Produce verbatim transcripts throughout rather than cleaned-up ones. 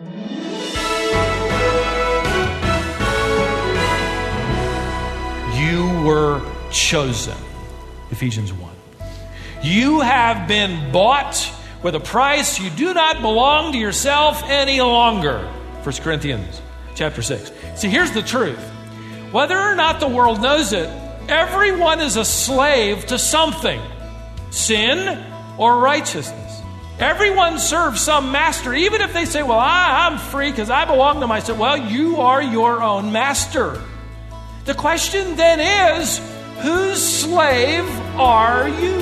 You were chosen, Ephesians one. You have been bought with a price. You do not belong to yourself any longer, First Corinthians chapter six. See, here's the truth. Whether or not the world knows it, everyone is a slave to something, sin or righteousness. Everyone serves some master, even if they say, well, I, I'm free because I belong to myself. Well, you are your own master. The question then is, whose slave are you?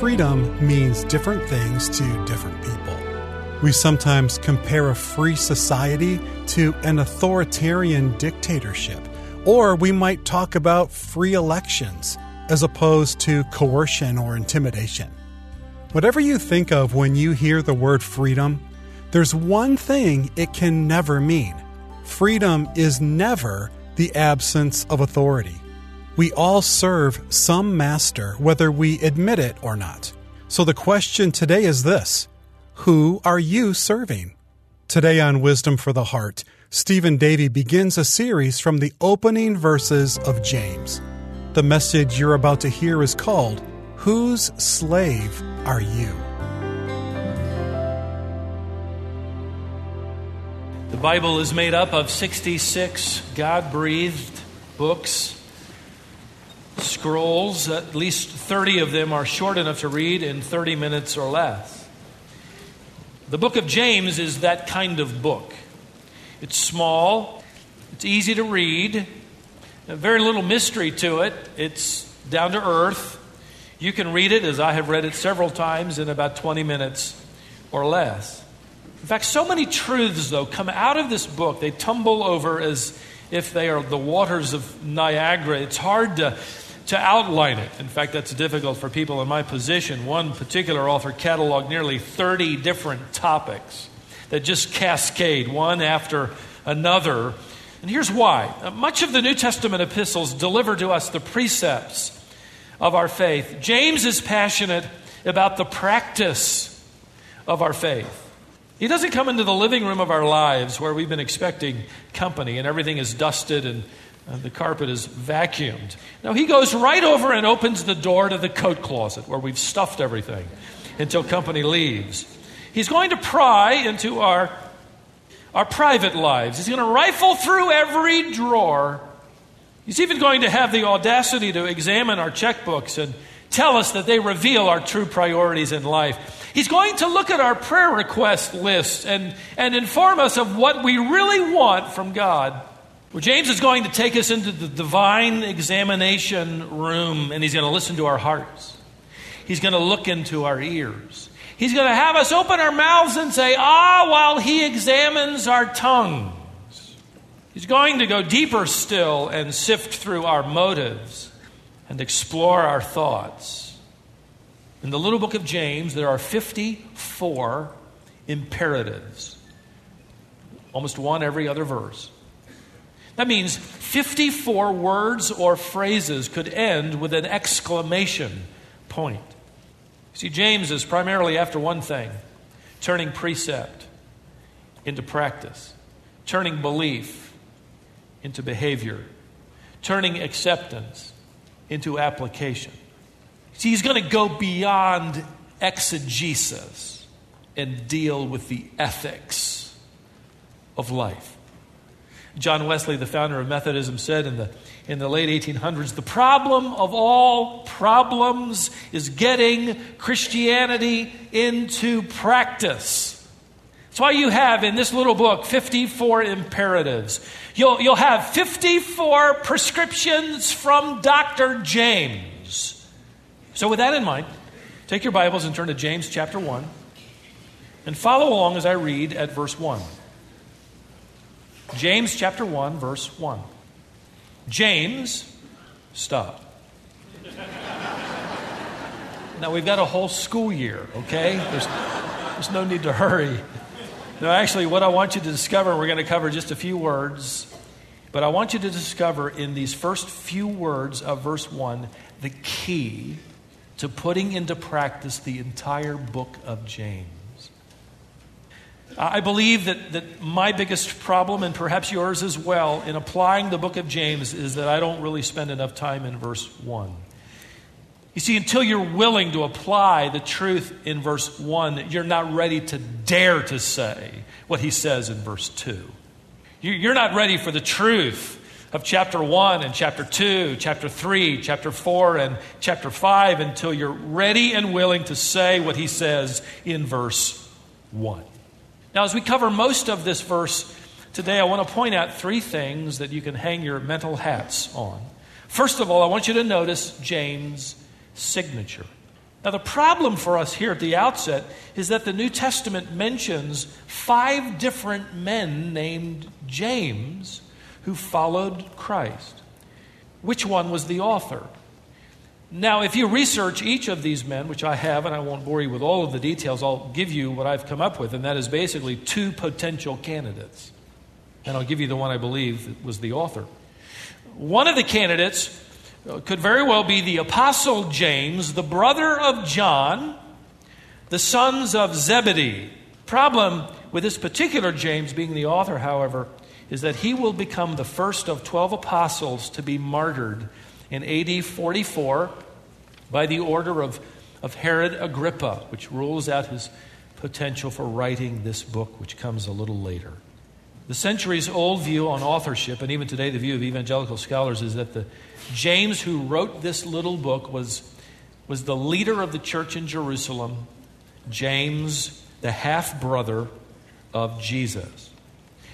Freedom means different things to different people. We sometimes compare a free society to an authoritarian dictatorship, or we might talk about free elections as opposed to coercion or intimidation. Whatever you think of when you hear the word freedom, there's one thing it can never mean. Freedom is never the absence of authority. We all serve some master, whether we admit it or not. So the question today is this: who are you serving? Today on Wisdom for the Heart, Stephen Davey begins a series from the opening verses of James. The message you're about to hear is called, Whose Slave Are You? The Bible is made up of sixty-six God-breathed books. Scrolls, at least thirty of them are short enough to read in thirty minutes or less. The book of James is that kind of book. It's small, it's easy to read, very little mystery to it. It's down to earth. You can read it, as I have read it several times, in about twenty minutes or less. In fact, so many truths, though, come out of this book. They tumble over as if they are the waters of Niagara. It's hard to to outline it. In fact, that's difficult for people in my position. One particular author cataloged nearly thirty different topics that just cascade one after another. And here's why. Much of the New Testament epistles deliver to us the precepts of our faith. James is passionate about the practice of our faith. He doesn't come into the living room of our lives where we've been expecting company and everything is dusted and the carpet is vacuumed. No, he goes right over and opens the door to the coat closet where we've stuffed everything until company leaves. He's going to pry into our, our private lives. He's going to rifle through every drawer. He's even going to have the audacity to examine our checkbooks and tell us that they reveal our true priorities in life. He's going to look at our prayer request list and, and inform us of what we really want from God. Well, James is going to take us into the divine examination room, and he's going to listen to our hearts. He's going to look into our ears. He's going to have us open our mouths and say, ah, while he examines our tongues. He's going to go deeper still and sift through our motives and explore our thoughts. In the little book of James, there are fifty-four imperatives, almost one every other verse. That means fifty-four words or phrases could end with an exclamation point. See, James is primarily after one thing: turning precept into practice, turning belief into behavior, turning acceptance into application. See, he's going to go beyond exegesis and deal with the ethics of life. John Wesley, the founder of Methodism, said in the, in the late eighteen hundreds, the problem of all problems is getting Christianity into practice. That's why you have in this little book fifty-four imperatives. You'll, you'll have fifty-four prescriptions from Doctor James. So with that in mind, take your Bibles and turn to James chapter one and follow along as I read at verse one. James chapter one, verse one. James, stop. Now we've got a whole school year, okay? There's, there's no need to hurry. No, actually, what I want you to discover, we're going to cover just a few words But I want you to discover in these first few words of verse one the key to putting into practice the entire book of James. I believe that, that my biggest problem, and perhaps yours as well, in applying the book of James is that I don't really spend enough time in verse one. You see, until you're willing to apply the truth in verse one, you're not ready to dare to say what he says in verse two. You're not ready for the truth of chapter one and chapter two, chapter three, chapter four, and chapter five until you're ready and willing to say what he says in verse one. Now, as we cover most of this verse today, I want to point out three things that you can hang your mental hats on. First of all, I want you to notice James' signature. Now, the problem for us here at the outset is that the New Testament mentions five different men named James who followed Christ. Which one was the author? Now, if you research each of these men, which I have, and I won't bore you with all of the details, I'll give you what I've come up with, and that is basically two potential candidates. And I'll give you the one I believe was the author. One of the candidates could very well be the Apostle James, the brother of John, the sons of Zebedee. Problem with this particular James being the author, however, is that he will become the first of twelve apostles to be martyred in A D forty-four by the order of, of Herod Agrippa, which rules out his potential for writing this book, which comes a little later. The centuries-old view on authorship, and even today the view of evangelical scholars, is that the James who wrote this little book was, was the leader of the church in Jerusalem, James, the half-brother of Jesus.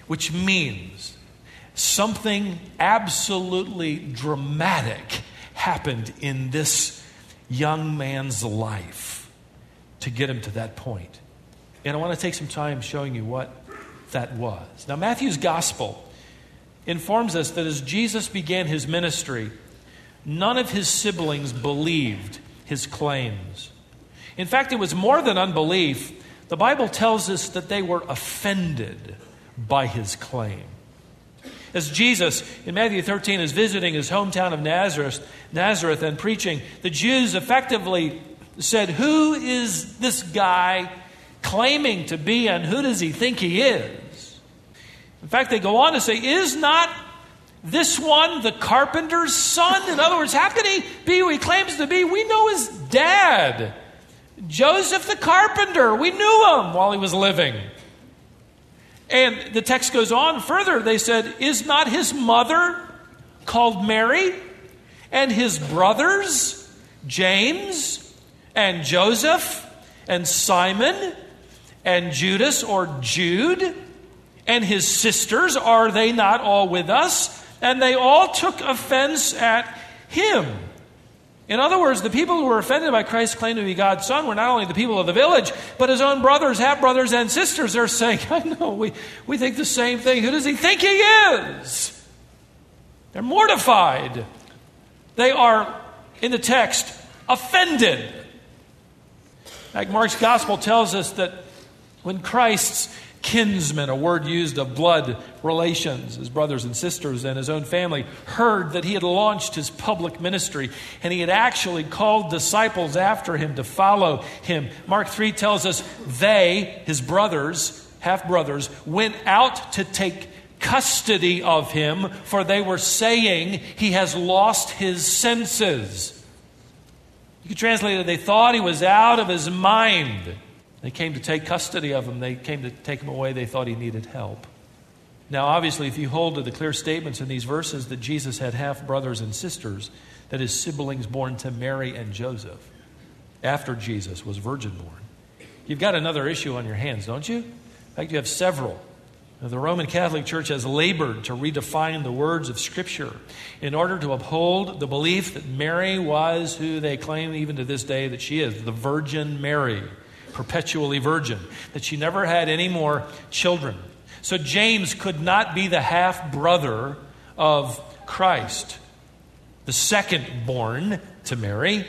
Which means something absolutely dramatic happened in this young man's life to get him to that point. And I want to take some time showing you what that was. Now, Matthew's gospel informs us that as Jesus began his ministry, none of his siblings believed his claims. In fact, it was more than unbelief. The Bible tells us that they were offended by his claim. As Jesus in Matthew thirteen is visiting his hometown of Nazareth, Nazareth and preaching, the Jews effectively said, "Who is this guy claiming to be, and who does he think he is?" In fact, they go on to say, "Is not this one the carpenter's son?" In other words, how can he be who he claims to be? We know his dad, Joseph the carpenter. We knew him while he was living. And the text goes on further. They said, "Is not his mother called Mary, and his brothers, James, and Joseph, and Simon, and Judas, or Jude, and his sisters? Are they not all with us?" And they all took offense at him. In other words, the people who were offended by Christ's claim to be God's son were not only the people of the village, but his own brothers, half-brothers, and sisters. They're saying, "I know, we, we think the same thing. Who does he think he is?" They're mortified. They are, in the text, offended. Like Mark's gospel tells us that when Christ's kinsmen, a word used of blood relations, his brothers and sisters and his own family, heard that he had launched his public ministry and he had actually called disciples after him to follow him, Mark three tells us they, his brothers, half-brothers, went out to take custody of him, for they were saying he has lost his senses. You could translate it, they thought he was out of his mind. They came to take custody of him. They came to take him away. They thought he needed help. Now, obviously, if you hold to the clear statements in these verses that Jesus had half-brothers and sisters, that his siblings born to Mary and Joseph after Jesus was virgin-born, you've got another issue on your hands, don't you? In fact, you have several. Now, the Roman Catholic Church has labored to redefine the words of Scripture in order to uphold the belief that Mary was who they claim even to this day that she is, the Virgin Mary. Perpetually virgin, that she never had any more children. So James could not be the half-brother of Christ, the second born to Mary,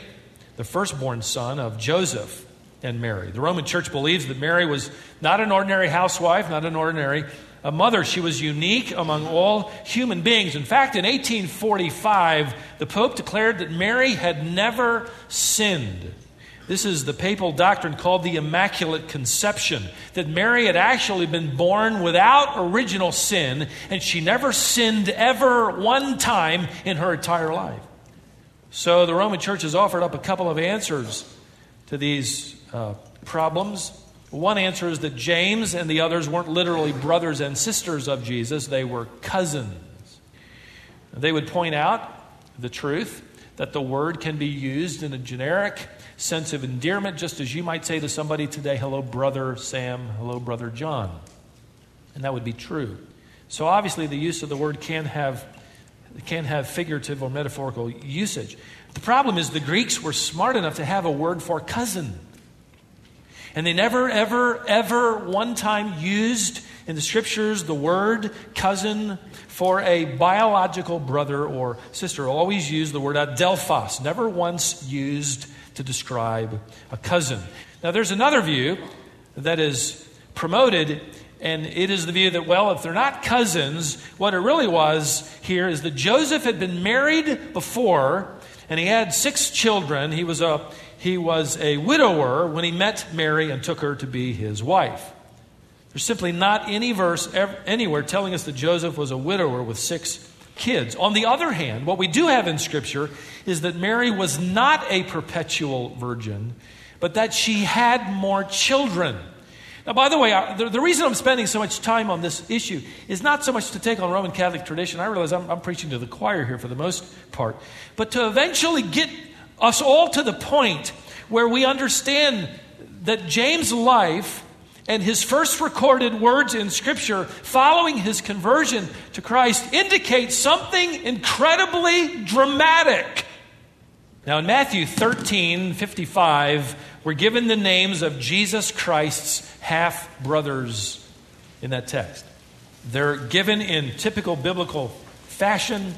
the firstborn son of Joseph and Mary. The Roman Church believes that Mary was not an ordinary housewife, not an ordinary a mother. She was unique among all human beings. In fact, in eighteen forty-five, the Pope declared that Mary had never sinned. This is the papal doctrine called the Immaculate Conception, that Mary had actually been born without original sin, and she never sinned ever one time in her entire life. So the Roman Church has offered up a couple of answers to these uh, problems. One answer is that James and the others weren't literally brothers and sisters of Jesus. They were cousins. They would point out the truth that the word can be used in a generic sense of endearment, just as you might say to somebody today, hello, Brother Sam, hello, Brother John. And that would be true. So obviously the use of the word can have can have figurative or metaphorical usage. The problem is the Greeks were smart enough to have a word for cousin. And they never, ever, ever one time used in the Scriptures the word cousin for a biological brother or sister. Always used the word adelphos, never once used to describe a cousin. Now, there's another view that is promoted, and it is the view that, well, if they're not cousins, what it really was here is that Joseph had been married before, and he had six children. He was a he was a widower when he met Mary and took her to be his wife. There's simply not any verse ever, anywhere telling us that Joseph was a widower with six kids. On the other hand, what we do have in Scripture is that Mary was not a perpetual virgin, but that she had more children. Now, by the way, I, the, the reason I'm spending so much time on this issue is not so much to take on Roman Catholic tradition. I realize I'm, I'm preaching to the choir here for the most part, but to eventually get us all to the point where we understand that James' life and his first recorded words in Scripture following his conversion to Christ indicate something incredibly dramatic. Now, in Matthew thirteen fifty-five, we're given the names of Jesus Christ's half-brothers in that text. They're given in typical biblical fashion,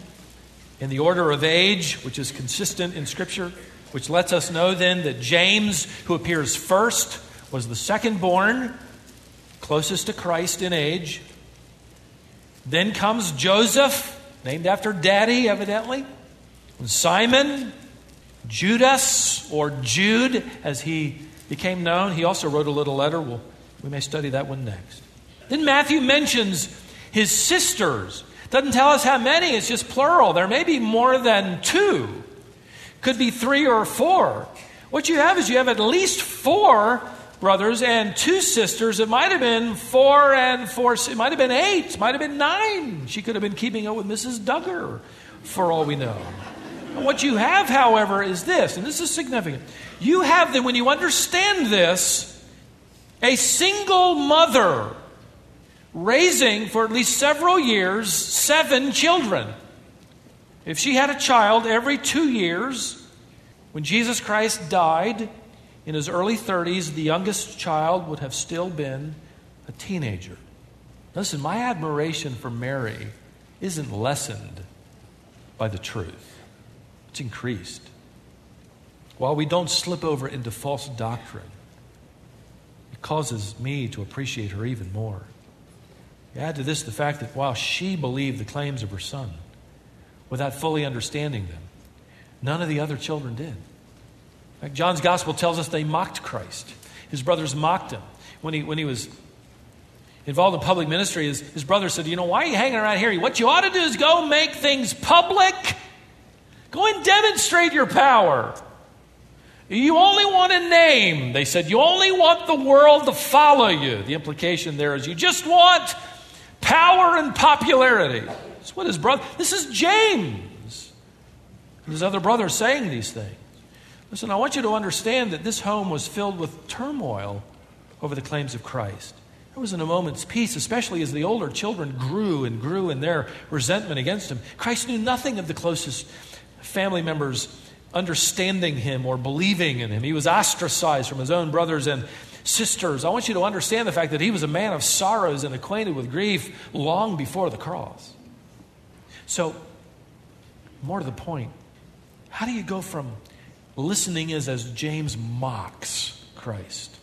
in the order of age, which is consistent in Scripture, which lets us know then that James, who appears first, was the second born, closest to Christ in age. Then comes Joseph, named after daddy, evidently. And Simon, Judas, or Jude, as he became known. He also wrote a little letter. We'll, we may study that one next. Then Matthew mentions his sisters. Doesn't tell us how many, it's just plural. There may be more than two. Could be three or four. What you have is you have at least four brothers and two sisters. It might have been four and four. It might have been eight. It might have been nine. She could have been keeping up with Missus Duggar, for all we know. What you have, however, is this, and this is significant. You have that when you understand this, a single mother raising for at least several years seven children. If she had a child every two years, when Jesus Christ died in his early thirties, the youngest child would have still been a teenager. Listen, my admiration for Mary isn't lessened by the truth. It's increased. While we don't slip over into false doctrine, it causes me to appreciate her even more. You add to this the fact that while she believed the claims of her son without fully understanding them, none of the other children did. In fact, John's gospel tells us they mocked Christ. His brothers mocked him. When he, when he was involved in public ministry, his, his brother said, you know, why are you hanging around here? What you ought to do is go make things public. Go and demonstrate your power. You only want a name, they said. You only want the world to follow you. The implication there is you just want power and popularity. That's what his brother, this is James and his other brother saying these things. Listen, I want you to understand that this home was filled with turmoil over the claims of Christ. There wasn't a moment's peace, especially as the older children grew and grew in their resentment against him. Christ knew nothing of the closest family members understanding him or believing in him. He was ostracized from his own brothers and sisters. I want you to understand the fact that he was a man of sorrows and acquainted with grief long before the cross. So, more to the point, how do you go from listening as, as James mocks Christ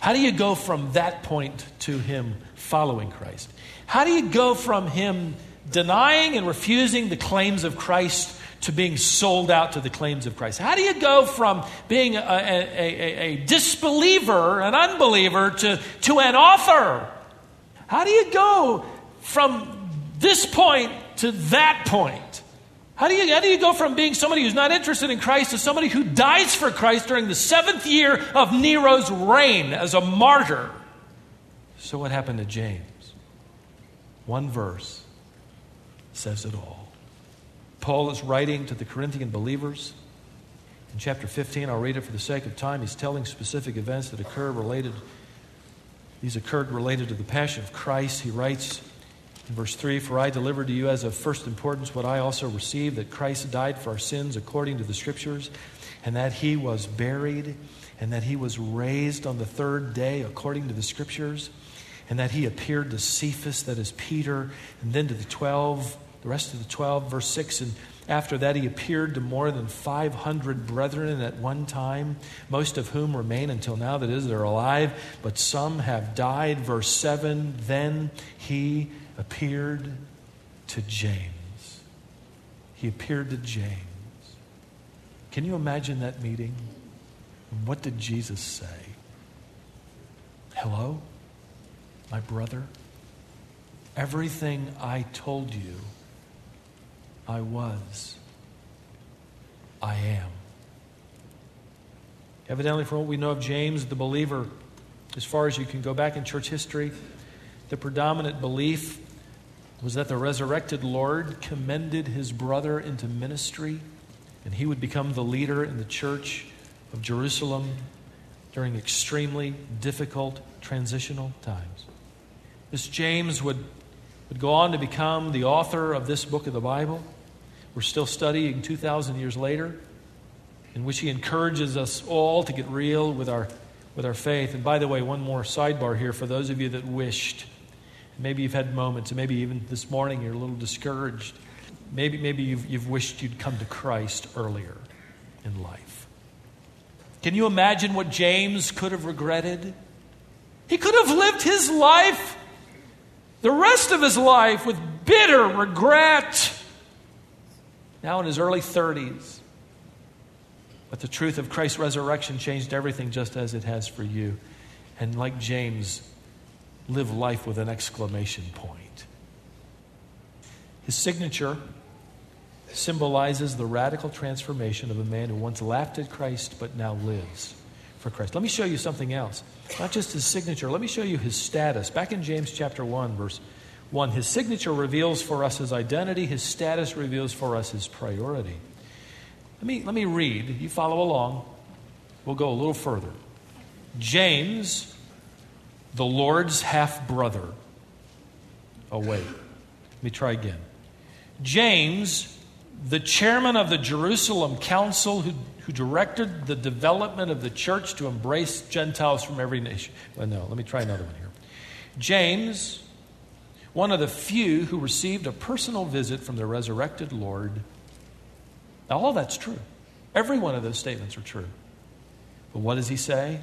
How do you go from that point to him following Christ? How do you go from him denying and refusing the claims of Christ to being sold out to the claims of Christ? How do you go from being a, a, a, a disbeliever, an unbeliever, to, to an author? How do you go from this point to that point? How do you, how do you go from being somebody who's not interested in Christ to somebody who dies for Christ during the seventh year of Nero's reign as a martyr? So what happened to James? One verse says it all. Paul is writing to the Corinthian believers. In chapter fifteen, I'll read it for the sake of time. He's telling specific events that occur related, these occurred related to the passion of Christ. He writes in verse three, "For I delivered to you as of first importance what I also received, that Christ died for our sins according to the Scriptures, and that he was buried, and that he was raised on the third day according to the Scriptures, and that he appeared to Cephas," that is Peter, "and then to the twelve." The rest of the twelve, verse six, "and after that he appeared to more than five hundred brethren at one time, most of whom remain until now, that is, they're alive, but some have died." Verse seven, "Then he appeared to James." He appeared to James. Can you imagine that meeting? What did Jesus say? "Hello, my brother. Everything I told you I was, I am." Evidently, from what we know of James, the believer, as far as you can go back in church history, the predominant belief was that the resurrected Lord commended his brother into ministry, and he would become the leader in the church of Jerusalem during extremely difficult transitional times. This James would would go on to become the author of this book of the Bible. We're still studying two thousand years later, in which he encourages us all to get real with our, with our faith. And by the way, one more sidebar here for those of you that wished. Maybe you've had moments, and maybe even this morning you're a little discouraged. Maybe, maybe you've, you've wished you'd come to Christ earlier in life. Can you imagine what James could have regretted? He could have lived his life, the rest of his life, with bitter regret. Now in his early thirties. But the truth of Christ's resurrection changed everything, just as it has for you. And like James, live life with an exclamation point. His signature symbolizes the radical transformation of a man who once laughed at Christ but now lives for Christ. Let me show you something else. Not just his signature. Let me show you his status. Back in James chapter one, verse one, his signature reveals for us his identity. His status reveals for us his priority. Let me, let me read. You follow along. We'll go a little further. James, the Lord's half-brother. Oh, wait. Let me try again. James, the chairman of the Jerusalem council who who directed the development of the church to embrace Gentiles from every nation. Well, no, let me try another one here. James, one of the few who received a personal visit from the resurrected Lord. Now, all that's true. Every one of those statements are true. But what does he say?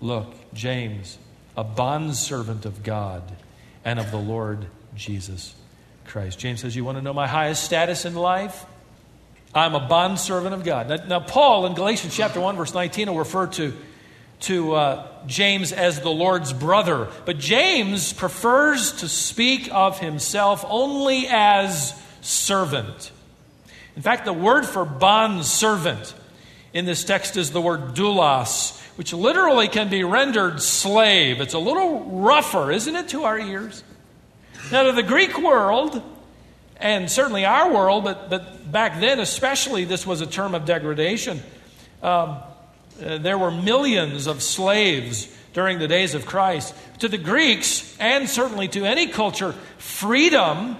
Look, James, a bondservant of God and of the Lord Jesus Christ. James says, you want to know my highest status in life? I'm a bondservant of God. Now, now, Paul in Galatians chapter one, verse nineteen, will refer to, to uh, James as the Lord's brother. But James prefers to speak of himself only as servant. In fact, the word for bondservant in this text is the word doulos, which literally can be rendered slave. It's a little rougher, isn't it, to our ears? Now, to the Greek world, and certainly our world, but, but back then especially, this was a term of degradation. Um, uh, there were millions of slaves during the days of Christ. To the Greeks, and certainly to any culture, freedom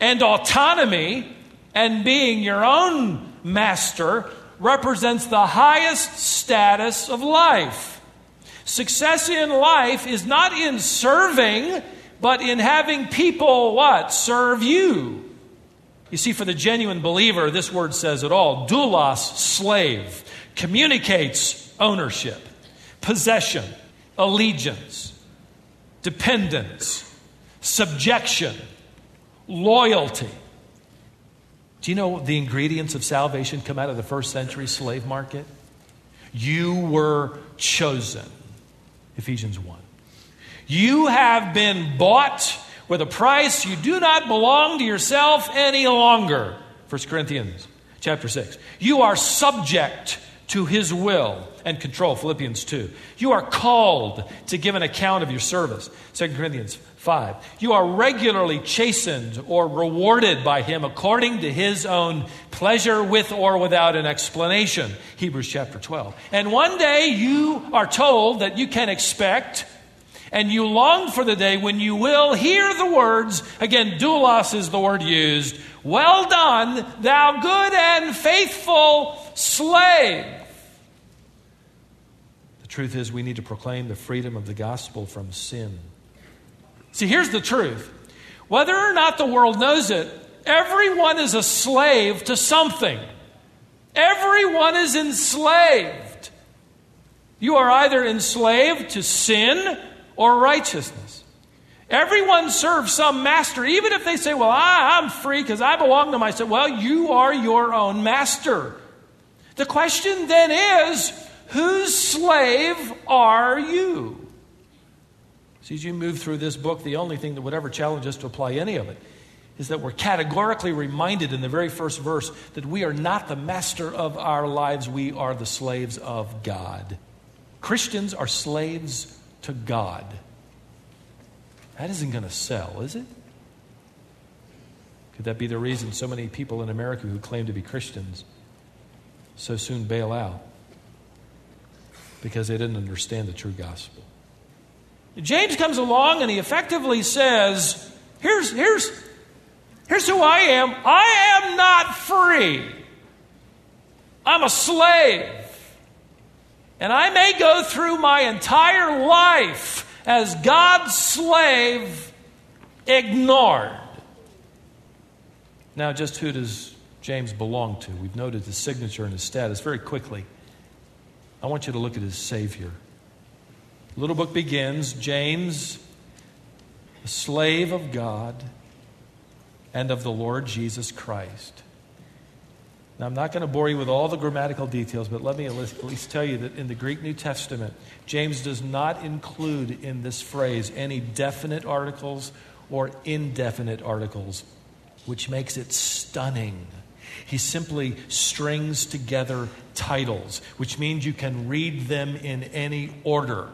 and autonomy and being your own master represents the highest status of life. Success in life is not in serving, but in having people, what? Serve you. You see, for the genuine believer, this word says it all. Doulos, slave, communicates ownership, possession. allegiance, dependence, subjection, loyalty. Do you know the ingredients of salvation come out of the first century slave market? You were chosen, Ephesians one. You have been bought with a price. You do not belong to yourself any longer, First Corinthians chapter six. You are subject to his will and control, Philippians two. You are called to give an account of your service, Second Corinthians five. You are regularly chastened or rewarded by him according to his own pleasure, with or without an explanation, Hebrews chapter twelve. And one day you are told that you can expect, and you long for the day when you will hear the words, again, doulos is the word used, "Well done, thou good and faithful slave." The truth is, we need to proclaim the freedom of the gospel from sin. See, here's the truth. Whether or not the world knows it, everyone is a slave to something. Everyone is enslaved. You are either enslaved to sin or righteousness. Everyone serves some master, even if they say, well, I, I'm free because I belong to myself. Well, you are your own master. The question then is, whose slave are you? See, as you move through this book, the only thing that would ever challenge us to apply any of it is that we're categorically reminded in the very first verse that we are not the master of our lives. We are the slaves of God. Christians are slaves to God. That isn't going to sell, is it? Could that be the reason so many people in America who claim to be Christians so soon bail out? Because they didn't understand the true gospel. James comes along and he effectively says, here's, here's, here's who I am. I am not free. I'm a slave. And I may go through my entire life as God's slave, ignored. Now, just who does James belong to? We've noted his signature and his status. Very quickly, I want you to look at his Savior. The little book begins, James, a slave of God and of the Lord Jesus Christ. Now, I'm not going to bore you with all the grammatical details, but let me at least tell you that in the Greek New Testament, James does not include in this phrase any definite articles or indefinite articles, which makes it stunning. He simply strings together titles, which means you can read them in any order.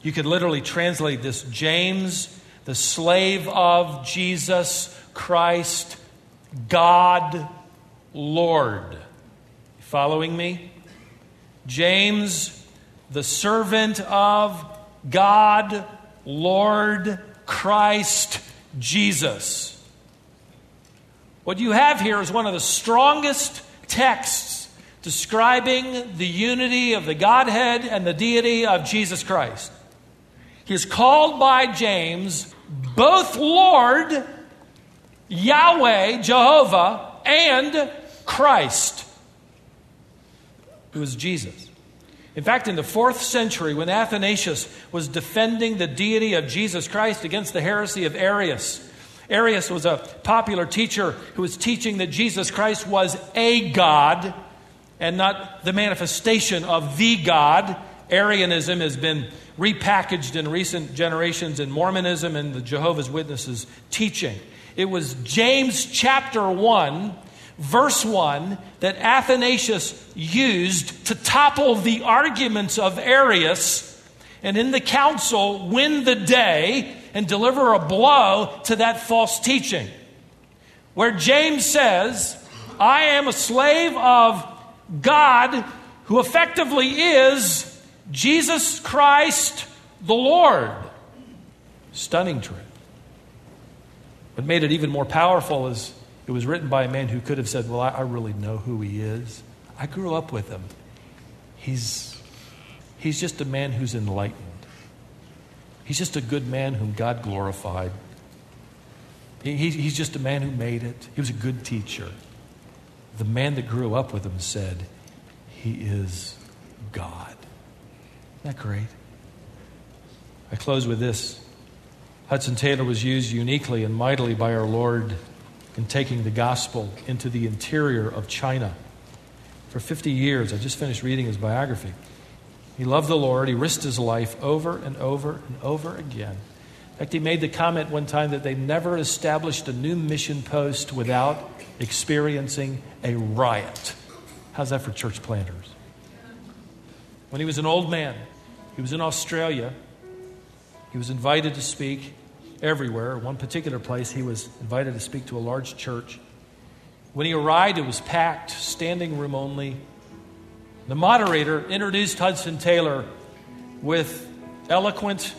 You could literally translate this, James, the slave of Jesus Christ, God, Lord. Following me? James, the servant of God, Lord, Christ, Jesus. What you have here is one of the strongest texts describing the unity of the Godhead and the deity of Jesus Christ. He is called by James both Lord, Yahweh, Jehovah, and Christ, who is Jesus. In fact, in the fourth century, when Athanasius was defending the deity of Jesus Christ against the heresy of Arius, Arius was a popular teacher who was teaching that Jesus Christ was a God and not the manifestation of the God. Arianism has been repackaged in recent generations in Mormonism and the Jehovah's Witnesses teaching. It was James chapter one, verse one, that Athanasius used to topple the arguments of Arius and in the council win the day and deliver a blow to that false teaching. Where James says, I am a slave of God who effectively is Jesus Christ the Lord. Stunning truth. What made it even more powerful is it was written by a man who could have said, well, I, I really know who he is. I grew up with him. He's, he's just a man who's enlightened. He's just a good man whom God glorified. He, he, he's just a man who made it. He was a good teacher. The man that grew up with him said, he is God. Isn't that great? I close with this. Hudson Taylor was used uniquely and mightily by our Lord in taking the gospel into the interior of China. For fifty years, I just finished reading his biography. He loved the Lord. He risked his life over and over and over again. In fact, he made the comment one time that they never established a new mission post without experiencing a riot. How's that for church planters? When he was an old man, he was in Australia. He was invited to speak everywhere. One particular place, he was invited to speak to a large church. When he arrived, it was packed, standing room only. The moderator introduced Hudson Taylor with eloquent,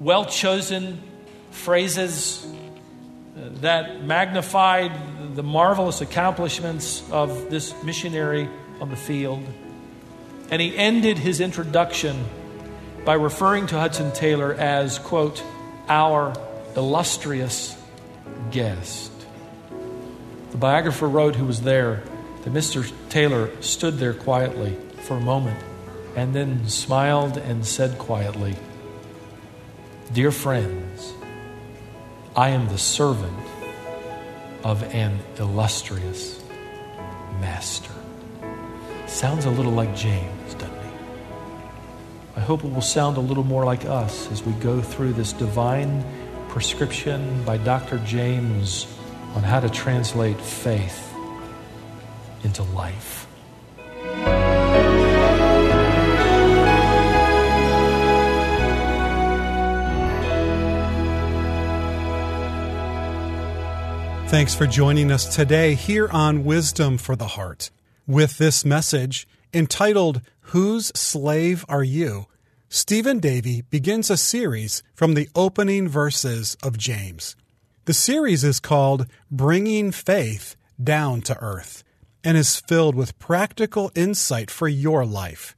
well-chosen phrases that magnified the marvelous accomplishments of this missionary on the field. And he ended his introduction by referring to Hudson Taylor as, quote, our illustrious guest. The biographer wrote, who was there, that Mister Taylor stood there quietly for a moment and then smiled and said quietly, "Dear friends, I am the servant of an illustrious master." Sounds a little like James, doesn't it? I hope it will sound a little more like us as we go through this divine prescription by Doctor James on how to translate faith into life. Thanks for joining us today here on Wisdom for the Heart with this message entitled, Whose Slave Are You? Stephen Davey begins a series from the opening verses of James. The series is called Bringing Faith Down to Earth and is filled with practical insight for your life.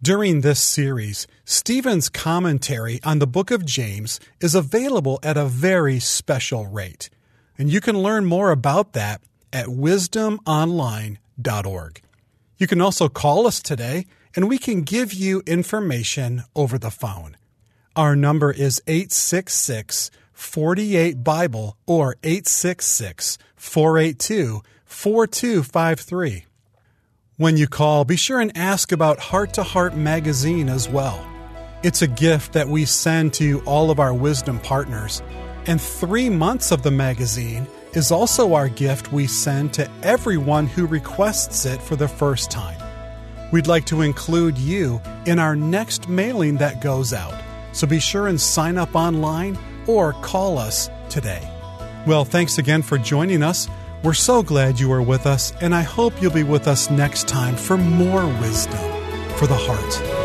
During this series, Stephen's commentary on the book of James is available at a very special rate, and you can learn more about that at wisdom online dot org. You can also call us today, and we can give you information over the phone. Our number is eight six six, four eight, BIBLE or eight six six, four eight two, four two five three. When you call, be sure and ask about Heart to Heart magazine as well. It's a gift that we send to all of our wisdom partners, and three months of the magazine is also our gift we send to everyone who requests it for the first time. We'd like to include you in our next mailing that goes out, so be sure and sign up online or call us today. Well, thanks again for joining us. We're so glad you are with us, and I hope you'll be with us next time for more Wisdom for the Heart.